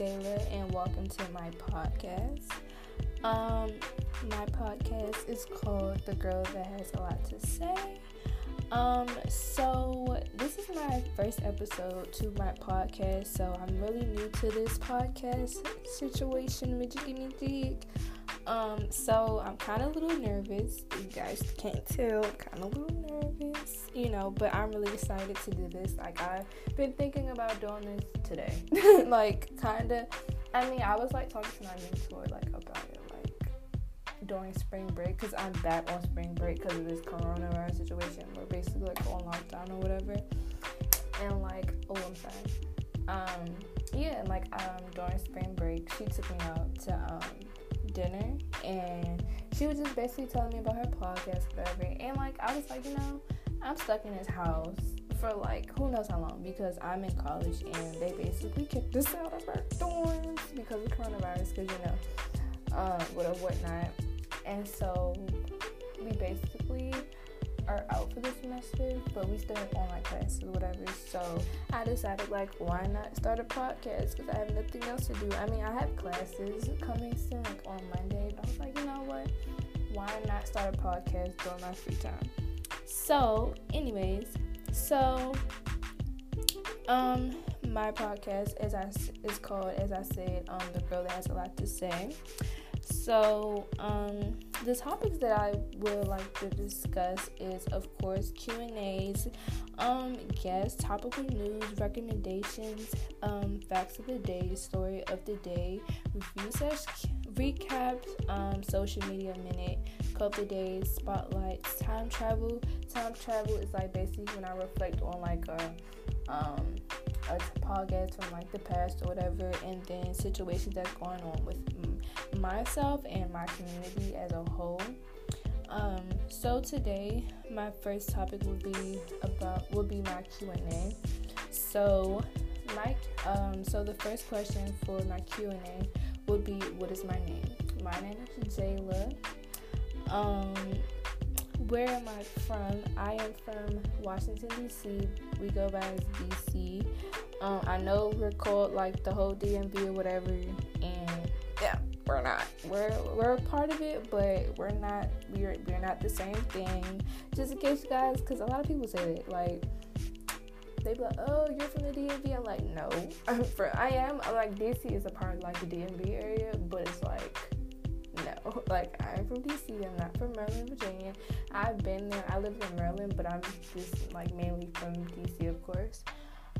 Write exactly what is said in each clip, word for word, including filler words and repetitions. Taylor, and welcome to my podcast. Um, my podcast is called The Girl That Has a Lot to Say. Um, so this is my first episode to my podcast, so I'm really new to this podcast situation, which you give me dig. Um, so I'm kind of a little nervous. You guys can't tell, I'm kind of a little nervous, you know, but I'm really excited to do this. Like, I've been thinking about doing this today. Like, kind of, I mean, I was, like, talking to my mentor, like, about it, like, during spring break, because I'm back on spring break because of this coronavirus situation. We're basically, like, on lockdown or whatever, and, like, oh, I'm sorry, um, yeah, and, like, um, during spring break, she took me out to, um, dinner, and she was just basically telling me about her podcast, whatever, and like I was like, you know, I'm stuck in this house for like who knows how long because I'm in college and they basically kicked us out of our dorms because of coronavirus, because you know, um, what or whatnot, and so we basically are out for the semester, but we still have online classes or whatever, so I decided, like, why not start a podcast, because I have nothing else to do. I mean, I have classes coming soon, like, on Monday, but I was like, you know what, why not start a podcast during my free time? So, anyways, so, um, my podcast is, I, is called, as I said, um, The Girl That Has a Lot to Say. So, um, the topics that I would like to discuss is, of course, Q and A's, um, guests, topical news, recommendations, um, facts of the day, story of the day, research recaps, um, social media minute, couple days, spotlights, time travel. Time travel is, like, basically when I reflect on, like, a, um, a podcast from, like, the past or whatever, and then situations that's going on with myself and my community as a whole. Um, so today my first topic will be about will be my Q and A. So my um so the first question for my Q and A would be, what is my name? My name is Jayla. Um where am I from? I am from Washington D C. We go by as D C. Um I know we're called like the whole D M V or whatever, and yeah. We're not. We're we're a part of it, but we're not. We're we're not the same thing. Just in case you guys, because a lot of people say that, like, they be like, "Oh, you're from the D M V." I'm like, "No, I'm from. I am. I'm like, D C is a part of like the D M V area, but it's like, no. Like, I'm from D C. I'm not from Maryland, Virginia. I've been there. I live in Maryland, but I'm just like mainly from D C, of course."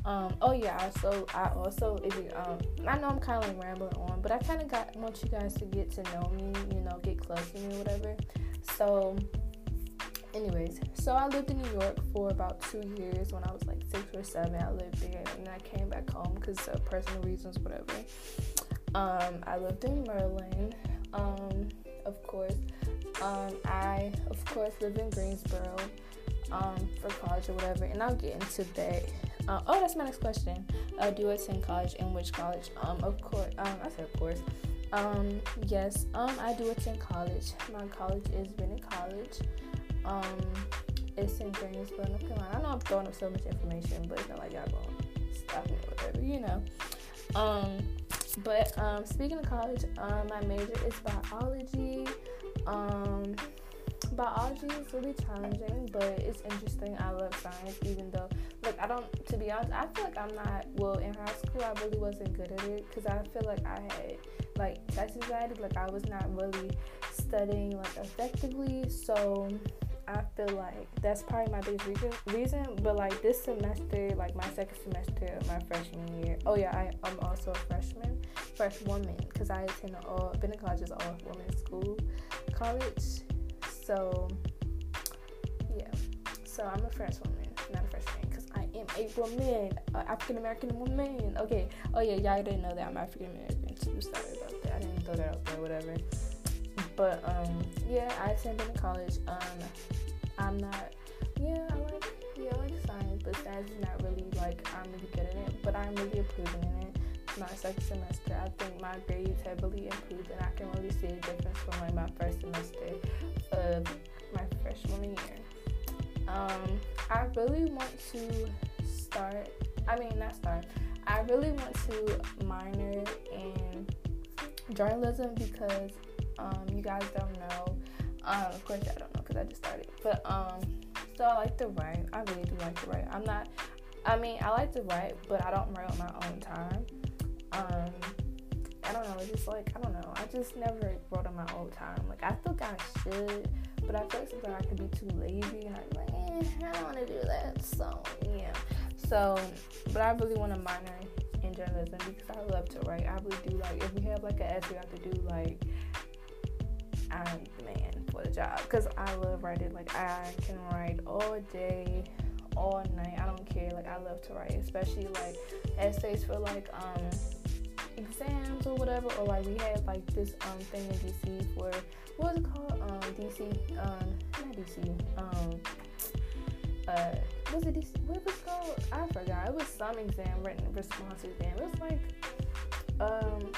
Um, oh yeah, so I also, if you, um, I know I'm kind of like rambling on, but I kind of got, want you guys to get to know me, you know, get close to me or whatever, so, anyways, so I lived in New York for about two years when I was like six or seven, I lived there, and I came back home because of personal reasons, whatever, um, I lived in Maryland, um, of course, um, I, of course, lived in Greensboro, um, for college or whatever, and I'll get into that. Uh, oh, that's my next question. Uh, do I attend college, and which college? Um, of course. Um, I said of course. Um, yes. Um, I do attend college. My college is Vinnicott College. Um, it's in Greensboro, North Carolina. I know I'm throwing up so much information, but it's not like y'all gonna stop me or whatever, you know. Um, but um, speaking of college, um, my major is biology. Um. Biology is really challenging, but it's interesting. I love science, even though, like, I don't, to be honest, I feel like I'm not, well, in high school, I really wasn't good at it, because I feel like I had, like, test anxiety, like, I was not really studying, like, effectively, so I feel like that's probably my biggest reason, but, like, this semester, like, my second semester of my freshman year, oh, yeah, I, I'm also a freshman, fresh woman, because I attend all, Vinnicott College is all women's school, college. So, yeah, so I'm a fresh woman, not a freshman, because I am a woman, uh, African-American woman, okay, oh yeah, y'all didn't know that I'm African-American too, sorry about that, I didn't throw that out there, whatever, but, um, yeah, I attend Vinnicott College, um, I'm not, yeah, I like, yeah, I like science, but science is not really, like, I'm really good at it, but I'm really improving in it. My second semester, I think my grades heavily improved, and I can really see a difference from like my first semester of my freshman year. Um, I really want to start. I mean, not start. I really want to minor in journalism because um, you guys don't know. Um, of course, I don't know because I just started. But um, so I like to write. I really do like to write. I'm not. I mean, I like to write, but I don't write on my own time. Um, I don't know. It's just like I don't know. I just never wrote on my own time. Like I feel like I should, but I feel like sometimes I could be too lazy and I'm like, eh, I don't want to do that. So yeah. So, but I really want to minor in journalism because I love to write. I really do. Like, if we have like an essay, I could do like, I'm the man for the job because I love writing. Like, I can write all day, all night. I don't care. Like, I love to write, especially like essays for like um exams or whatever. Or like we had like this um thing in D C for what was it called? Um, D C um not D C um uh. Was it D C? What was it called? I forgot. It was some exam, written response exam. It was like um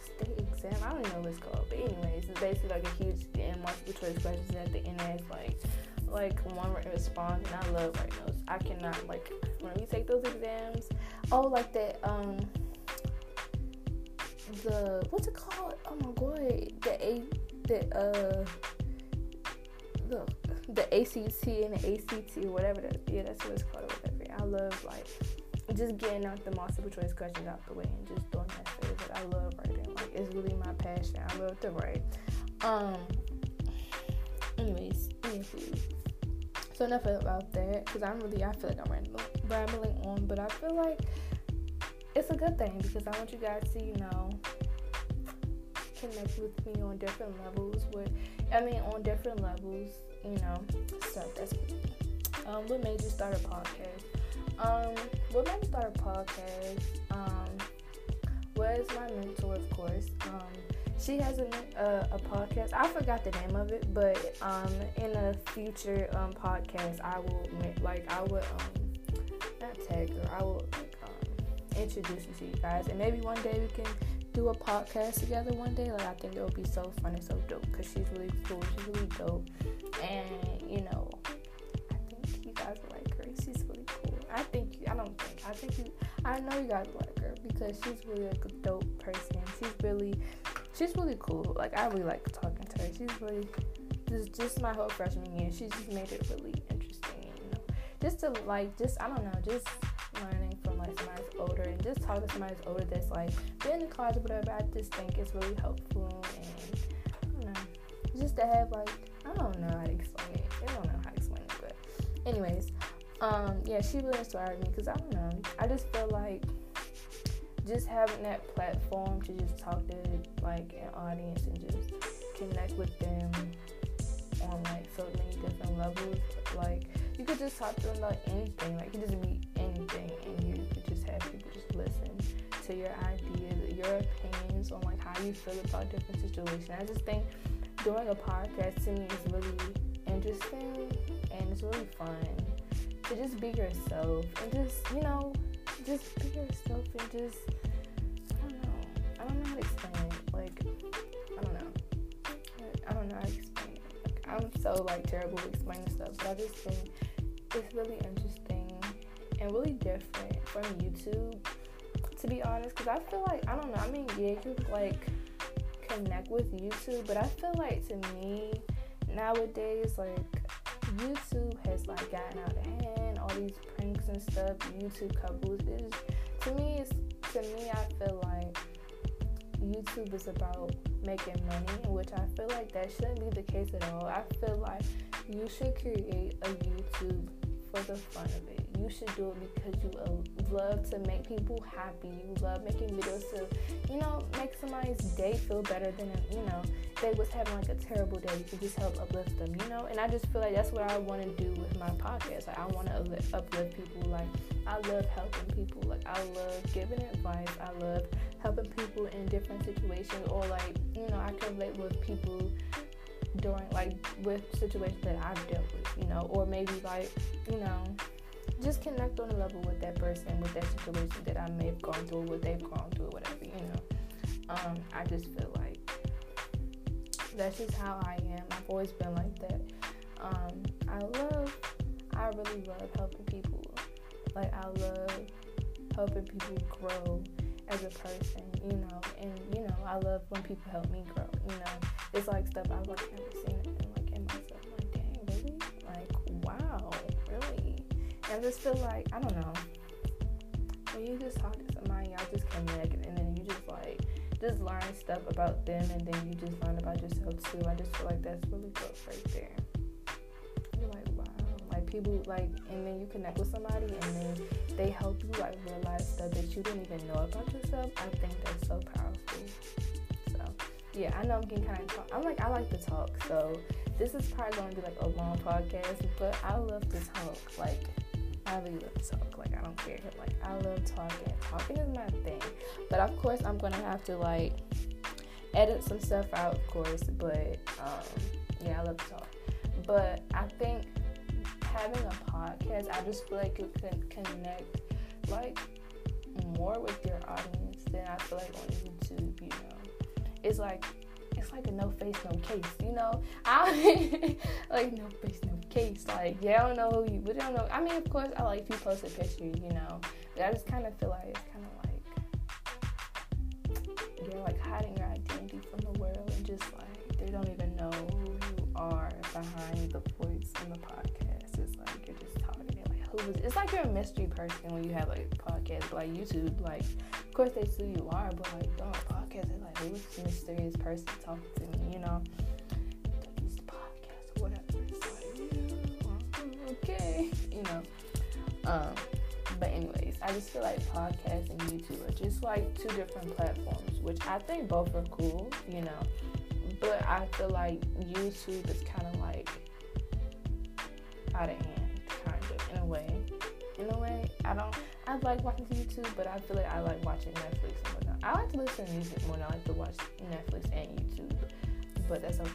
state exam. I don't know what it's called, but anyways, it's basically like a huge and multiple choice questions. At the end, it's like like one written response, and I love writing those. I cannot like when we take those exams. Oh, like that um the what's it called? Oh my god, the a the uh the. The A C T and the A C T or whatever that, yeah, that's what it's called or whatever. I love like just getting out the multiple choice questions out the way and just doing that phase. Like, I love writing. Like, it's really my passion. I love to write. Um. Anyways, anyways. So enough about that because I'm really I feel like I'm rambling, rambling on, but I feel like it's a good thing because I want you guys to you know connect with me on different levels. With I mean on different levels. You know, so that's um, what made you start a podcast. Um, what made me start a podcast um, was my mentor, of course. Um, she has a, a a podcast. I forgot the name of it, but um, in a future um podcast, I will like I will um not tag her. I will like um introduce you to you guys, and maybe one day we can do a podcast together. One day, like I think it would be so fun and so dope because she's really cool. She's really dope. And, you know, I think you guys will like her. She's really cool. I think you, I don't think, I think you, I know you guys will like her because she's really, like, a dope person. She's really, she's really cool. Like, I really like talking to her. She's really, just, just my whole freshman year, she just made it really interesting, you know. Just to, like, just, I don't know, just learning from, like, somebody who's older and just talking to somebody who's older that's, like, been in college or whatever, I just think it's really helpful and, I don't know, just to have, like, I don't know how to explain it. I don't know how to explain it, but anyways, um, yeah, she really inspired me because I don't know. I just feel like just having that platform to just talk to like an audience and just connect with them on like so many different levels. Like you could just talk to them about anything. Like you could just meet anything, and you could just have people just listen to your ideas, your opinions on like how you feel about different situations. I just think. Doing a podcast to me is really interesting and it's really fun to just be yourself and just, you know, just be yourself and just, I don't know, I don't know how to explain it, like, I don't know, I don't know how to explain it, like, I'm so, like, terrible at explaining stuff, but I just think it's really interesting and really different from YouTube, to be honest, because I feel like, I don't know, I mean, yeah, you could, like, connect with YouTube, but I feel like to me nowadays, like YouTube has like gotten out of hand. All these pranks and stuff, YouTube couples. Is to me, it's to me. I feel like YouTube is about making money, which I feel like that shouldn't be the case at all. I feel like you should create a YouTube for the fun of it. You should do it because you love to make people happy. You love making videos to, you know, make somebody's day feel better than, you know, they was having like a terrible day. You can just help uplift them, you know? And I just feel like that's what I want to do with my podcast. Like, I want to uplift people. Like, I love helping people. Like, I love giving advice. I love helping people in different situations. Or, like, you know, I can relate with people during, like, with situations that I've dealt with, you know? Or maybe, like, you know... just connect on a level with that person, with that situation that I may have gone through, what they've gone through, whatever, you know. Um, I just feel like that's just how I am. I've always been like that. Um, I love, I really love helping people. Like, I love helping people grow as a person, you know, and, you know, I love when people help me grow, you know, it's like stuff I would have never seen, and like, in myself, I'm like, dang, really, like, wow, really, and I just feel like, I don't know, when you just talk to somebody, y'all just connect, and then you just, like, just learn stuff about them, and then you just learn about yourself, too. I just feel like that's really good right there. You're like, wow, like, people, like, and then you connect with somebody, and then they help you, like, realize stuff that you didn't even know about yourself. I think that's so powerful. So, yeah, I know I'm getting kind of, talk- I'm like, I like to talk, so this is probably going to be, like, a long podcast, but I love to talk, like, I really love to talk, like, I don't care, like, I love talking, talking is my thing, but of course, I'm gonna have to, like, edit some stuff out, of course, but, um, yeah, I love to talk, but I think having a podcast, I just feel like you can connect, like, more with your audience than I feel like on YouTube, you know, it's like, it's like a no face, no case, you know, I like, no face, no case, like, yeah, I don't know who you, but I don't know, I mean, of course, I like if you post a picture, you know, but I just kind of feel like it's kind of like, you're like hiding your identity from the world, and just like, they don't even know who you are behind the voice in the podcast, it's like, you're just talking, like, who is, it's like you're a mystery person when you have, like, a podcast, but, like, YouTube, like, of course, they see who you are, but, like, don't podcast, it's like, who's this mysterious person talking to me, you know, okay, you know, um, but anyways, I just feel like podcasts and YouTube are just, like, two different platforms, which I think both are cool, you know, but I feel like YouTube is kind of, like, out of hand, kind of, in a way, in a way, I don't, I like watching YouTube, but I feel like I like watching Netflix and whatnot, I like to listen to music more than I like to watch Netflix and YouTube, but that's okay,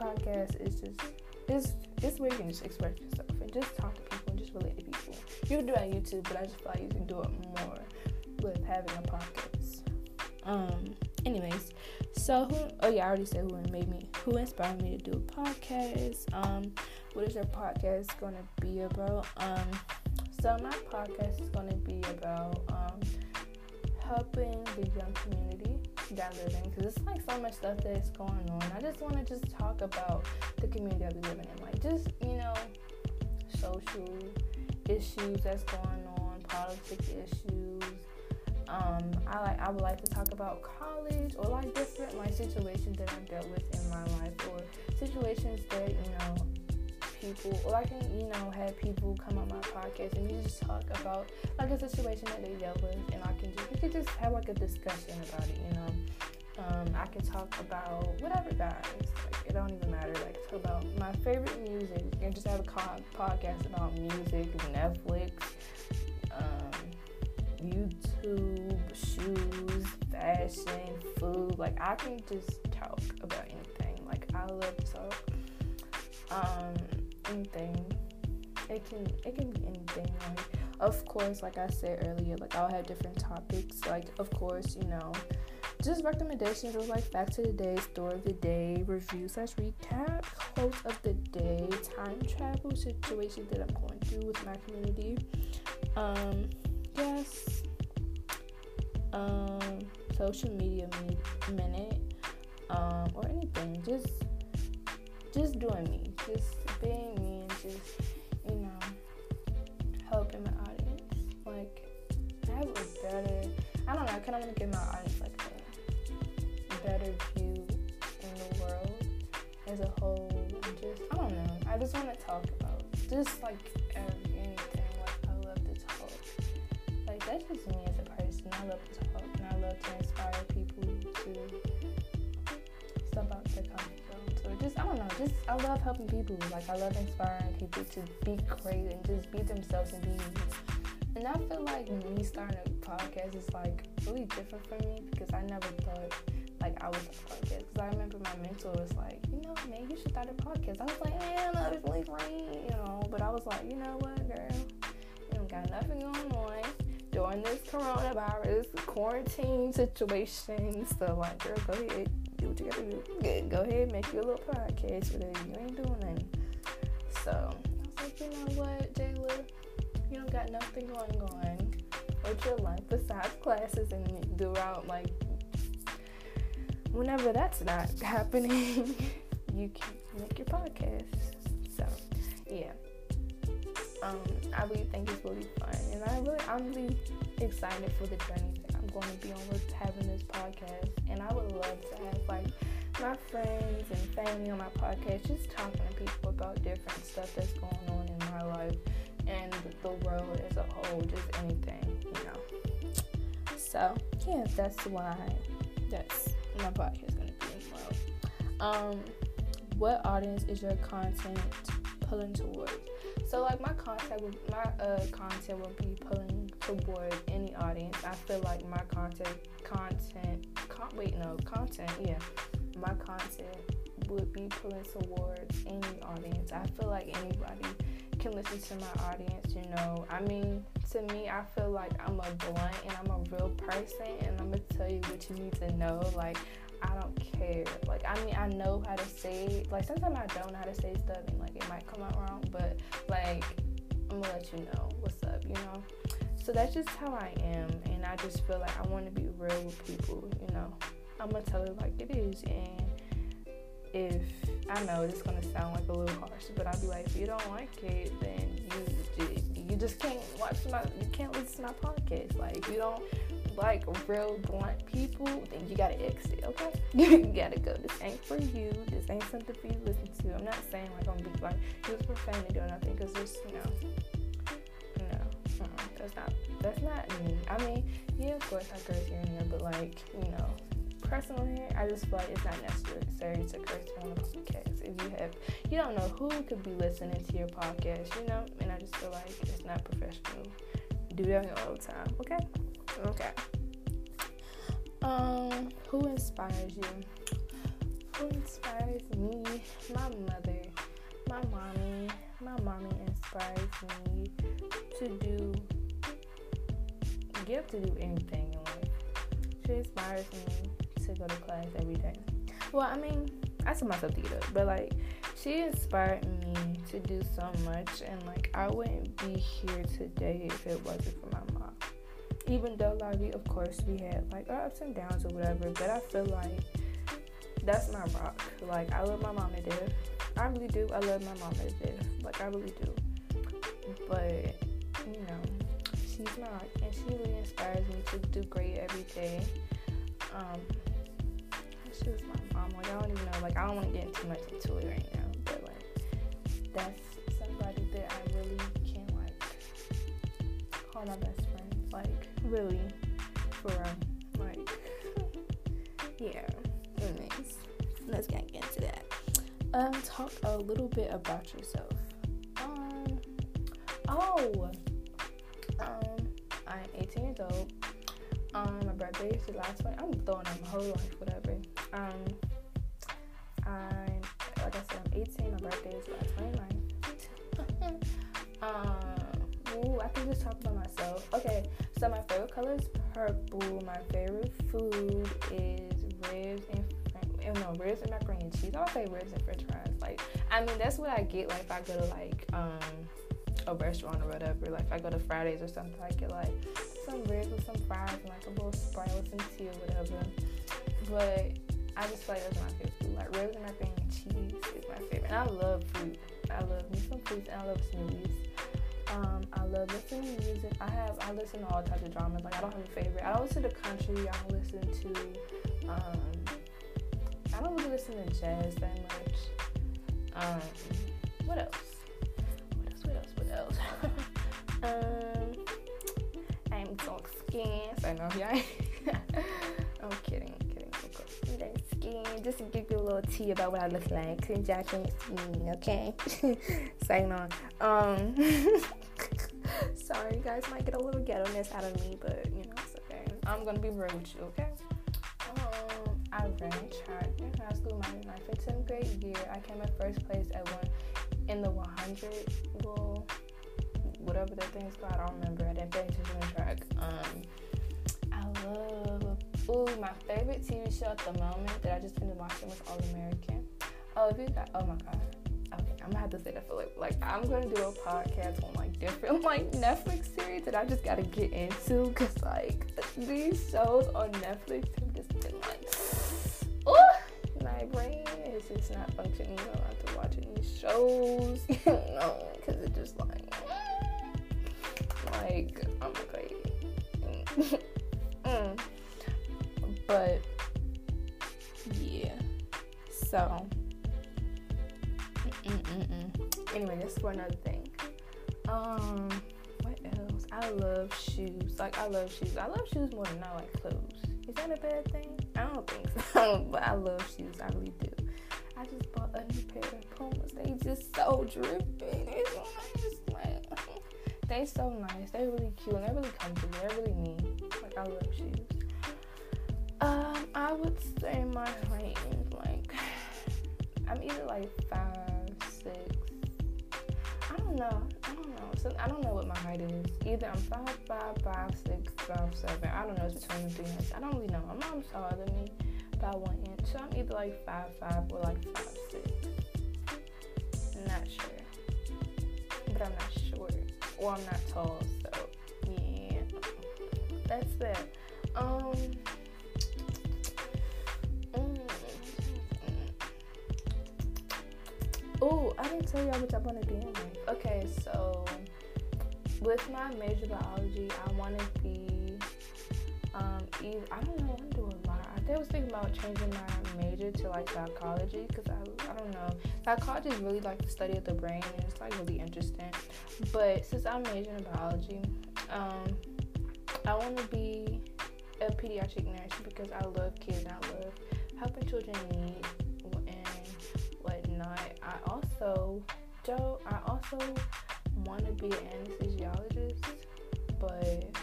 podcast is just, It's, it's where you can just express yourself and just talk to people and just relate to people. You can do it on YouTube, but I just feel like you can do it more with having a podcast. Um, anyways, so who, oh yeah, I already said who made me, who inspired me to do a podcast. Um, what is your podcast going to be about? Um, so my podcast is going to be about, um, helping the young community that I live in, because it's like so much stuff that's going on. I just want to just talk about the community that we live in, like, just, you know, social issues that's going on, politics issues. Um, I like I would like to talk about college, or like different like situations that I've dealt with in my life, or situations that, you know, people, or I can, you know, have people come on my podcast and we just talk about, like, a situation that they dealt with, and I can just, we can just have, like, a discussion about it, you know, um, I can talk about whatever, guys, like, it don't even matter, like, talk about my favorite music, and just have a co- podcast about music, Netflix, um, YouTube, shoes, fashion, food, like, I can just talk about anything, like, I love to talk, um, anything, it can it can be anything, like, of course, like I said earlier, like, I'll have different topics, like, of course, you know, just recommendations of, like, facts of the day, story of the day, review slash recap, quotes of the day, time travel, situations that I'm going through with my community, um, yes, um, social media minute, um, or anything, just, just doing me, just being me, and just, you know, helping my audience, like, have a better, I don't know, I kind of want to give my audience, like, a better view in the world as a whole, and just, I don't know, I just want to talk about, just, like, every, anything, like, I love to talk, like, that's just me as a person, I love to talk, and I love to inspire people to step out their comfort zone. Just, I don't know, just, I love helping people, like, I love inspiring people to be crazy and just be themselves and be me, and I feel like me starting a podcast is, like, really different for me, because I never thought, like, I was a podcast, because I remember my mentor was like, you know, man, you should start a podcast, I was like, man, I don't know, it's really, you know, but I was like, you know what, girl, you don't got nothing going on during this coronavirus quarantine situation, so, like, girl, go ahead, do what you gotta do. Good. Go ahead, make your little podcast with it. You ain't doing nothing. So I was like, you know what, Jayla, you don't got nothing going on with your life besides classes and throughout, like, whenever that's not happening, you can make your podcast. So, yeah. Um, I really think it's really fun, and I really, I'm really excited for the journey that I'm going to be on with having this podcast. And I would love to have, like, my friends and family on my podcast, just talking to people about different stuff that's going on in my life and the world as a whole, just anything, you know. So, yeah, that's why that's my podcast is going to be as well. Um, what audience is your content pulling towards? So, like, my content would, my uh, content would be pulling toward any audience. I feel like my content, content, con- wait, no, content, yeah. My content would be pulling towards any audience. I feel like anybody can listen to my audience, you know. I mean, to me, I feel like I'm a blunt and I'm a real person, and I'm going to tell you what you need to know. Like, I don't care. Like, I mean, I know how to say it. Like, sometimes I don't know how to say stuff, and, like, it might come out wrong, but, like, I'm gonna let you know what's up, you know? So that's just how I am, and I just feel like I want to be real with people, you know? I'm gonna tell it like it is, and if, I know it's gonna sound, like, a little harsh, but I'll be like, if you don't like it, then you, you, you just can't watch my, you can't listen to my podcast. Like, if you don't like real blunt people, then you gotta exit, okay? You gotta go. This ain't for you. This ain't something for you to listen to. I'm not saying, like, I'm gonna be like, this is profanity or nothing, because it's, you know, no, uh-uh, that's not, that's not me. I mean, yeah, of course, I curse here and there, but, like, you know, personally, I just feel like it's not necessary to curse on the podcast. If you have, you don't know who could be listening to your podcast, you know, and I just feel like it's not professional. Do that all the time, okay? Okay. Um, who inspires you? Who inspires me? My mother, my mommy. My mommy inspires me to do, give to do anything in life. She inspires me to go to class every day. Well, I mean, I tell myself to get up, but, like, she inspired me to do so much, and, like, I wouldn't be here today if it wasn't for my mom. Even though, like, we, of course, we had, like, our ups and downs or whatever, but I feel like that's my rock. Like, I love my mom to death. I really do. I love my mom to death. Like, I really do. But, you know, she's my rock, and she really inspires me to do great every day. Um, she was my mom. Like, I don't even know. Like, I don't want to get too much into it right now, but, like, that's somebody that I really can, like, call my best friend. Like, really, for real. Like, yeah. Anyways, let's get into that. Um, talk a little bit about yourself. Um, oh, um, I'm eighteen years old. Um, my birthday is July twentieth. I'm throwing up my whole life, whatever. Um, I'm, like I said, I'm eighteen. My birthday is July twenty-ninth. um, ooh, I can just talk about myself. Okay, so my favorite color is purple. My favorite food is ribs and no ribs and macaroni and cheese. I'll say ribs and French fries. Like, I mean, that's what I get. Like, if I go to, like, um a restaurant or whatever. Like, if I go to Fridays or something, I get, like, some ribs with some fries and, like, a little Sprite with some tea or whatever. But I just feel like that's my favorite food. Like, ribs and macaroni and cheese is my favorite. And I love fruit. I love me some fruits, and I love smoothies. Um, I love listening to music. I have I listen to all types of dramas. Like, I don't have a favorite. I don't listen to country. I don't listen to um I don't really listen to jazz that much. Um, what else? What else? What else? What else? um, I'm dark skinned. So I know y'all. I'm kidding. I'm kidding. I'm dark skinned. Just to give you a little tea about what I look like, since y'all can't see me, okay? Sign on. Um, sorry, you guys might get a little ghetto-ness out of me, but you know it's okay. I'm gonna be real with you, okay? I ran track in high school. My ninth and tenth grade year, I came in first place at one in the one hundred, well, whatever that thing's called. I don't remember. I didn't pay attention to track. Um, I love. Ooh, my favorite T V show at the moment that I just been watching was All American. Oh, if you got. Oh my God. Okay, I'm gonna have to say that for like, like I'm gonna do a podcast on like different like Netflix series that I just gotta get into, because like these shows on Netflix have just been like, oh, my brain is just not functioning well after watching these shows, you know, because it just like, like I'm crazy. mm. But yeah, so. Mm-mm-mm. Anyway, that's for another thing. Um, what else? I love shoes. Like, I love shoes. I love shoes more than I like clothes. Is that a bad thing? I don't think so. But I love shoes. I really do. I just bought a new pair of Pumas. They just so dripping. It's just like, they so nice. They really cute. And they're really comfy. They're really neat. Like, I love shoes. Um, I would say my range, like, I'm either like five. I don't know. I don't know. So I don't know what my height is. Either I'm five five, five six, five seven. I don't know. It's between the three inches. I don't really know. My mom's taller than me by one inch. So I'm either like five five or like five six. I'm not sure. But I'm not short. Or I'm not tall, so yeah. That's that. Um Oh, I didn't tell y'all what I want to be in life. Okay, so with my major biology, I want to be, um, either, I don't know, I'm doing my, I was thinking about changing my major to, like, psychology, because I, I don't know, psychology is really, like, the study of the brain, and it's, like, really interesting, but since I'm majoring in biology, um, I want to be a pediatric nurse, because I love kids, and I love helping children in need. I also, Joe, I also want to be an anesthesiologist, but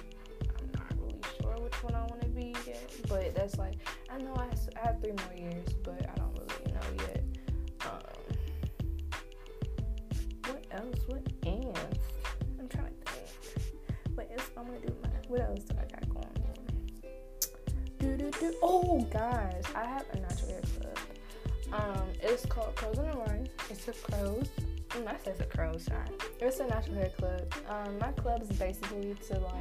I'm not really sure which one I want to be yet, but that's like, I know I have, I have three more years, but I don't really know yet. Um, what else, what else, I'm trying to think, what else I'm going to do, my, what else do I got going on, do, do, do, oh guys, I have a natural hair club. Um, it's called Crows and the Run. It's a Crows. Mm, I said it's a Crows, sorry. It's a natural hair club. Um, my club is basically to, like,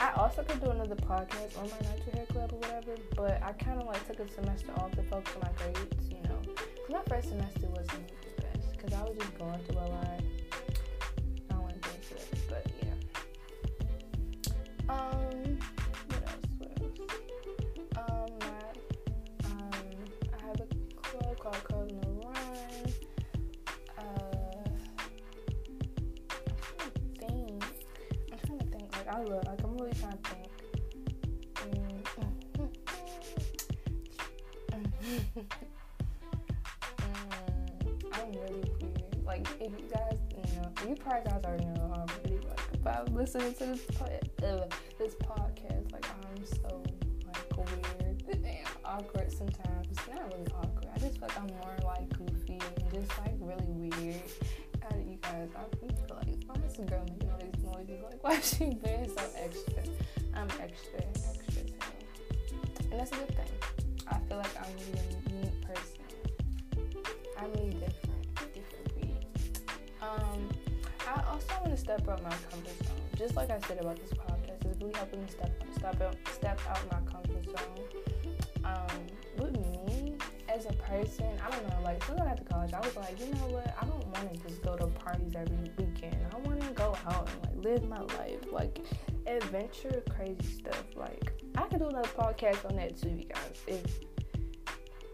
I also could do another podcast on my natural hair club or whatever, but I kind of, like, took a semester off to focus on my grades, you know, because my first semester wasn't the best, because I was just going through a lot. I don't want to get into it, but, yeah. Um, what else, what else? Um, called Crows and the Run. Uh, I'm trying to think. I'm trying to think. Like, I love, like, I'm really trying to think. Mm-hmm. Mm-hmm. Mm-hmm. I'm really weird. Like, if you guys, you know, you probably guys already know how I'm really, like, if I'm listening to this, po- uh, this podcast, like, I'm so, like, weird and awkward sometimes. It's not really awkward. I just feel like I'm more, like, goofy and just, like, really weird. How do you guys, I feel like, oh, this girl making all these noises. Like, why is she being so extra? I'm extra, extra, too. And that's a good thing. I feel like I'm really a unique person. I'm really different, different weird. Um, I also want to step out my comfort zone. Just like I said about this podcast, it's really helping me step, step, out, step out my comfort zone. Um, with me, as a person, I don't know, like, since I got to college, I was like, you know what, I don't want to just go to parties every weekend. I want to go out and, like, live my life, like, adventure, crazy stuff. Like, I could do another podcast on that, too, you guys, if,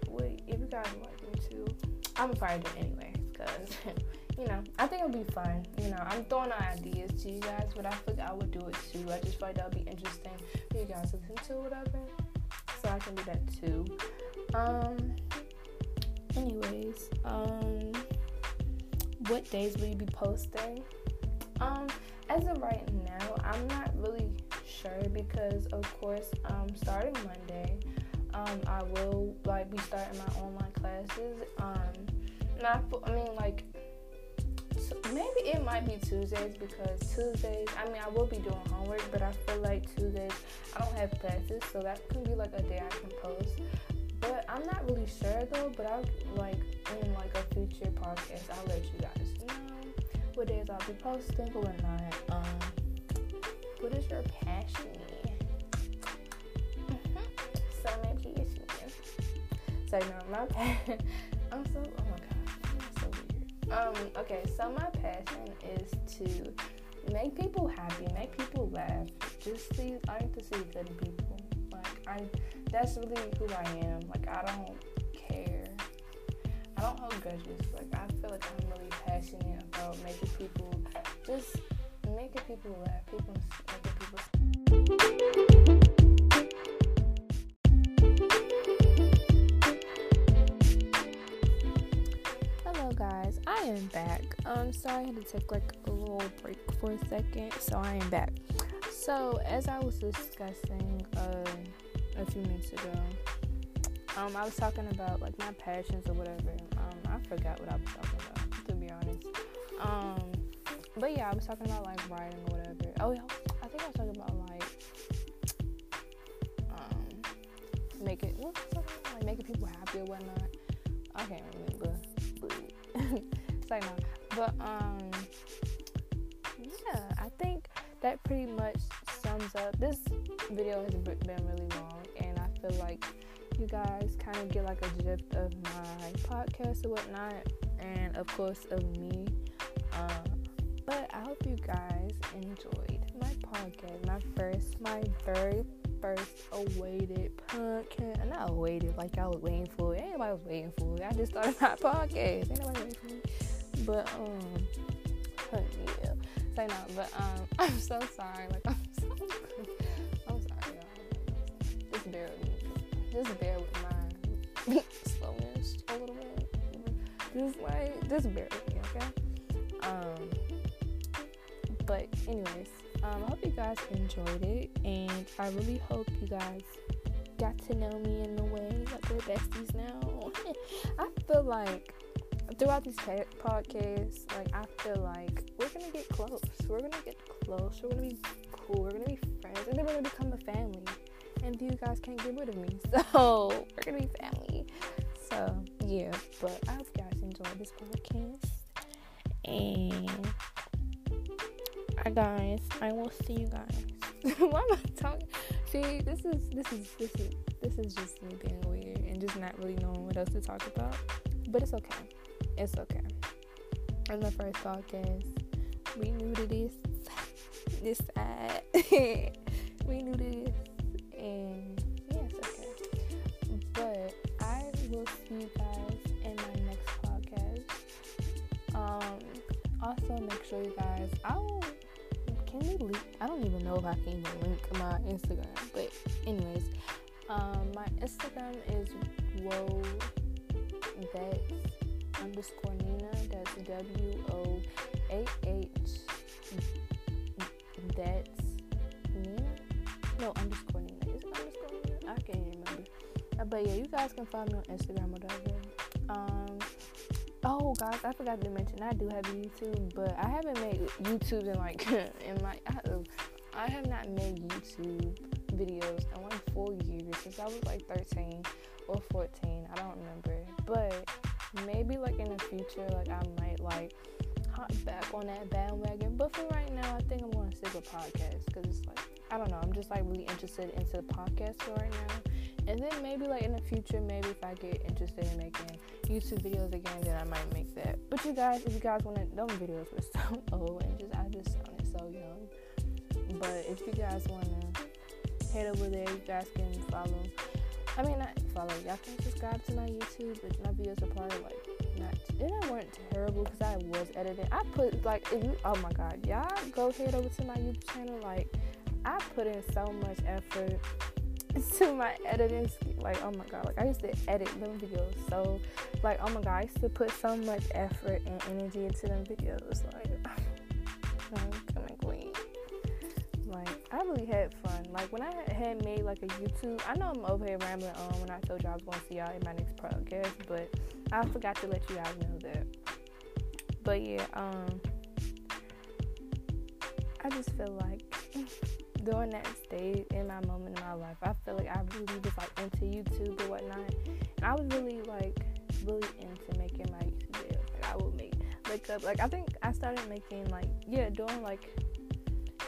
wait, if you guys like me, too. I'm probably do it anyway, because, you know, I think it'll be fun. You know, I'm throwing out ideas to you guys, but I feel like I would do it, too. I just feel like that would be interesting for you guys to listen to or whatever, so I can do that, too. Um, anyways, um, what days will you be posting? Um, as of right now, I'm not really sure because, of course, um, starting Monday, um, I will, like, be starting my online classes. Um, not, I mean, like, so maybe it might be Tuesdays because Tuesdays, I mean, I will be doing homework, but I feel like Tuesdays, I don't have classes, so that could be, like, a day I can post. But I'm not really sure though, but I'll, like, in like a future podcast, I'll let you guys know what days I'll be posting or not. Um, what is your passion? Mm-hmm. So maybe it's me. So no, my passion. I'm so. Oh my god, I'm so weird. Um. Okay. So my passion is to make people happy, make people laugh. Just see, I like to see good people. Like I, that's really who I am. Like I don't care. I don't hold grudges. Like I feel like I'm really passionate about making people, just making people laugh. People, making people. Hello guys, I am back. Um, so I had to take like a little break for a second. So I am back. So, as I was discussing uh, a few minutes ago, um, I was talking about, like, my passions or whatever. Um, I forgot what I was talking about, to be honest. Um, but, yeah, I was talking about, like, writing or whatever. Oh, yeah, I think I was talking about, like, um, make it, what was I talking about? Like, making people happy or whatnot. I can't remember. It's like, no. But, um, yeah, I think that pretty much sums up. This video has been really long, and I feel like you guys kind of get like a gist of my podcast or whatnot, and of course of me. Um, but I hope you guys enjoyed my podcast, my first, my very first awaited podcast. Not awaited, like y'all was waiting for it. Anybody was waiting for it. I just started my podcast. Ain't nobody waiting for it. But um, but yeah. Say no, but um, I'm so sorry. Like I'm so, I'm sorry, y'all. Just bear with me. Just bear with my slowness a little bit. Just like, just bear with me, okay? Um, but anyways, um, I hope you guys enjoyed it, and I really hope you guys got to know me in a way, like we're besties now. I feel like throughout these podcasts, like, I feel like we're going to get close. We're going to get close. We're going to be cool. We're going to be friends. And then we're going to become a family. And you guys can't get rid of me. So, we're going to be family. So, yeah. But I hope you guys enjoyed this podcast. And, I guys, I will see you guys. Why am I talking? See, this is, this is, this is, this is just me being weird and just not really knowing what else to talk about. But it's okay. It's okay. On the first podcast, we new to this, this side. We new to this, and yeah, it's okay. But I will see you guys in my next podcast. Um, also make sure you guys. I will. Can we link? I don't even know if I can even link my Instagram. But anyways, um, my Instagram is whoa. That's underscore Nina, that's W O A H, that's Nina, no, underscore Nina, is it underscore Nina? I can't remember, but yeah, you guys can find me on Instagram or whatever. Um, oh guys, I forgot to mention, I do have a YouTube, but I haven't made YouTube in like, in my, I have not made YouTube videos in like four years, since I was like thirteen or fourteen, I don't remember, but maybe like in the future, like I might like hop back on that bandwagon, but for right now I think I'm gonna stick with podcasts, because it's like, I don't know, I'm just like really interested into the podcast for right now, and then maybe like in the future, maybe if I get interested in making YouTube videos again, then I might make that. But you guys, if you guys want to, those videos were so old and just I just sounded so young, but if you guys want to head over there, you guys can follow, I mean, not follow. Y'all can subscribe to my YouTube, but my videos are probably, like, not... And I weren't terrible, because I was editing. I put, like, if you... Oh, my God. Y'all go head over to my YouTube channel. Like, I put in so much effort to my editing. Like, oh, my God. Like, I used to edit them videos. So, like, oh, my God. I used to put so much effort and energy into them videos. Like, like, I'm like, wait. Like, I really had fun. Like, when I had made, like, a YouTube... I know I'm over here rambling on when I told y'all I was going to see y'all in my next podcast, but I forgot to let you guys know that. But, yeah, um... I just feel like during that stage in my moment in my life, I feel like I really was like into YouTube and whatnot, and I was really like really into making my YouTube videos. Like I would make like up like I think I started making like yeah during like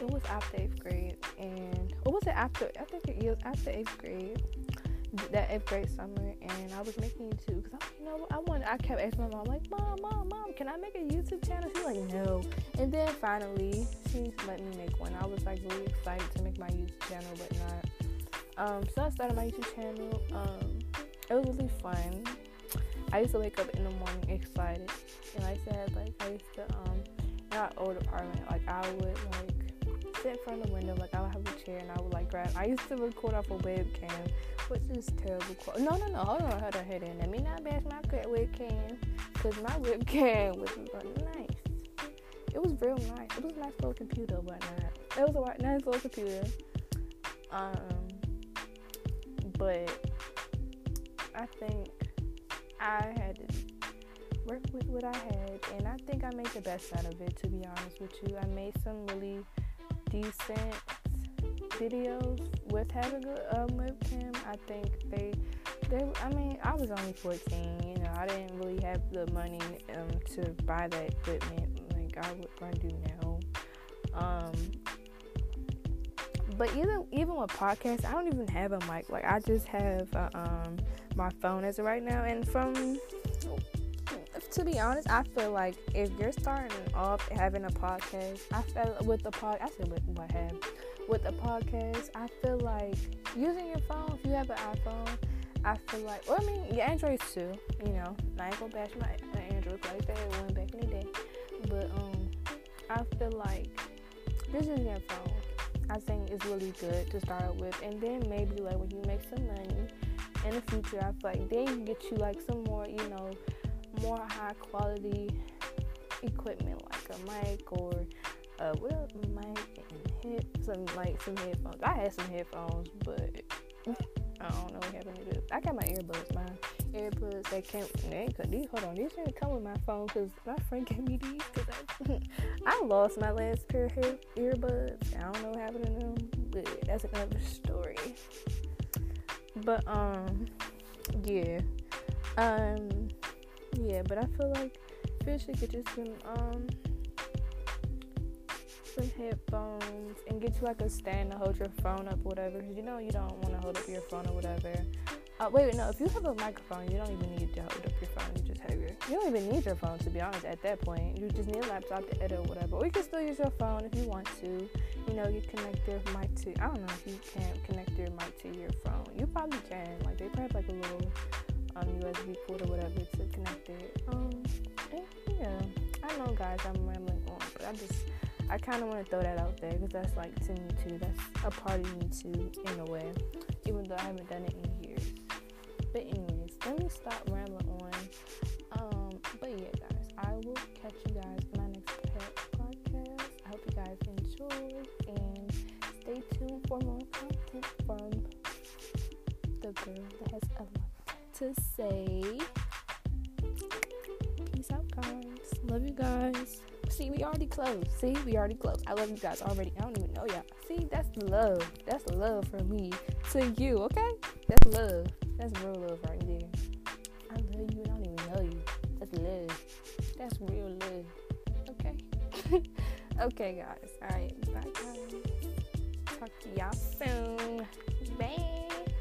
it was after eighth grade and what was it after I think it was after eighth grade. That eighth grade summer, and I was making YouTube because I, you know, I wanted. I kept asking my mom, like, "Mom, mom, mom, can I make a YouTube channel?" She's like, "No." And then finally, she let me make one. I was like really excited to make my YouTube channel, but not. Um, so I started my YouTube channel. Um, it was really fun. I used to wake up in the morning excited, and like I said, like I used to um, in our old apartment, like I would like. sit in front of the window, like I would have a chair and I would like grab. I used to record off a webcam, which is terrible. Qu- no, no, no, hold on, hold on, hold on. Let me not bash my webcam, cause my webcam was nice. It was real nice. It was a nice little computer, but not. It was a nice little computer. Um, but I think I had to work with what I had, and I think I made the best out of it. To be honest with you, I made some really decent videos with having a um, webcam. I think they, they. I mean, I was only fourteen. You know, I didn't really have the money um, to buy that equipment like I would run do now. Um, but even even with podcasts, I don't even have a mic. Like I just have uh, um my phone as of right now. And from to be honest, I feel like if you're starting off having a podcast, I feel with the pod, I said with what have with the podcast, I feel like using your phone. If you have an iPhone, I feel like, or I mean, your Androids too. You know, I ain't gonna bash my, my Androids like they had one back in the day, but um, I feel like just using your phone, I think is really good to start with, and then maybe like when you make some money in the future, I feel like then you can get you like some more, you know. more high quality equipment like a mic or uh well mic and head some like some headphones. I had some headphones, but I don't know what happened to this. I got my earbuds, my earbuds. They can't. They ain't these. Hold on, these didn't come with my phone because my friend gave me these. Cause I, I lost my last pair of hair, earbuds. I don't know what happened to them, but that's another story. But um, yeah, um. Yeah, but I feel like you should get you some um some headphones and get you like a stand to hold your phone up, whatever. Cause you know you don't want to hold up your phone or whatever. Uh, wait, no. If you have a microphone, you don't even need to hold up your phone. You just have your. You don't even need your phone to be honest. At that point, you just need a laptop to edit or whatever. Or you can still use your phone if you want to. You know, you connect your mic to. I don't know if you can connect your mic to your phone. You probably can. Like they probably have like a little. Um, U S B cord or whatever to connect it. Um, yeah, I know, guys, I'm rambling on, but I just, I kind of want to throw that out there because that's like to me too. That's a part of me too, in a way, even though I haven't done it in years. But anyways, let me stop rambling on. Um, but yeah, guys, I will catch you guys in my next podcast. I hope you guys enjoy and stay tuned for more content from the girl that has a lot to say. Peace out, guys. Love you guys. See, we already closed. See, we already closed. I love you guys already. I don't even know y'all. See, that's love. That's love from me to you, okay? That's love. That's real love right there. I love you and I don't even know you. That's love. That's real love. Okay? Okay, guys. Alright. Bye, guys. Talk to y'all soon. Bye.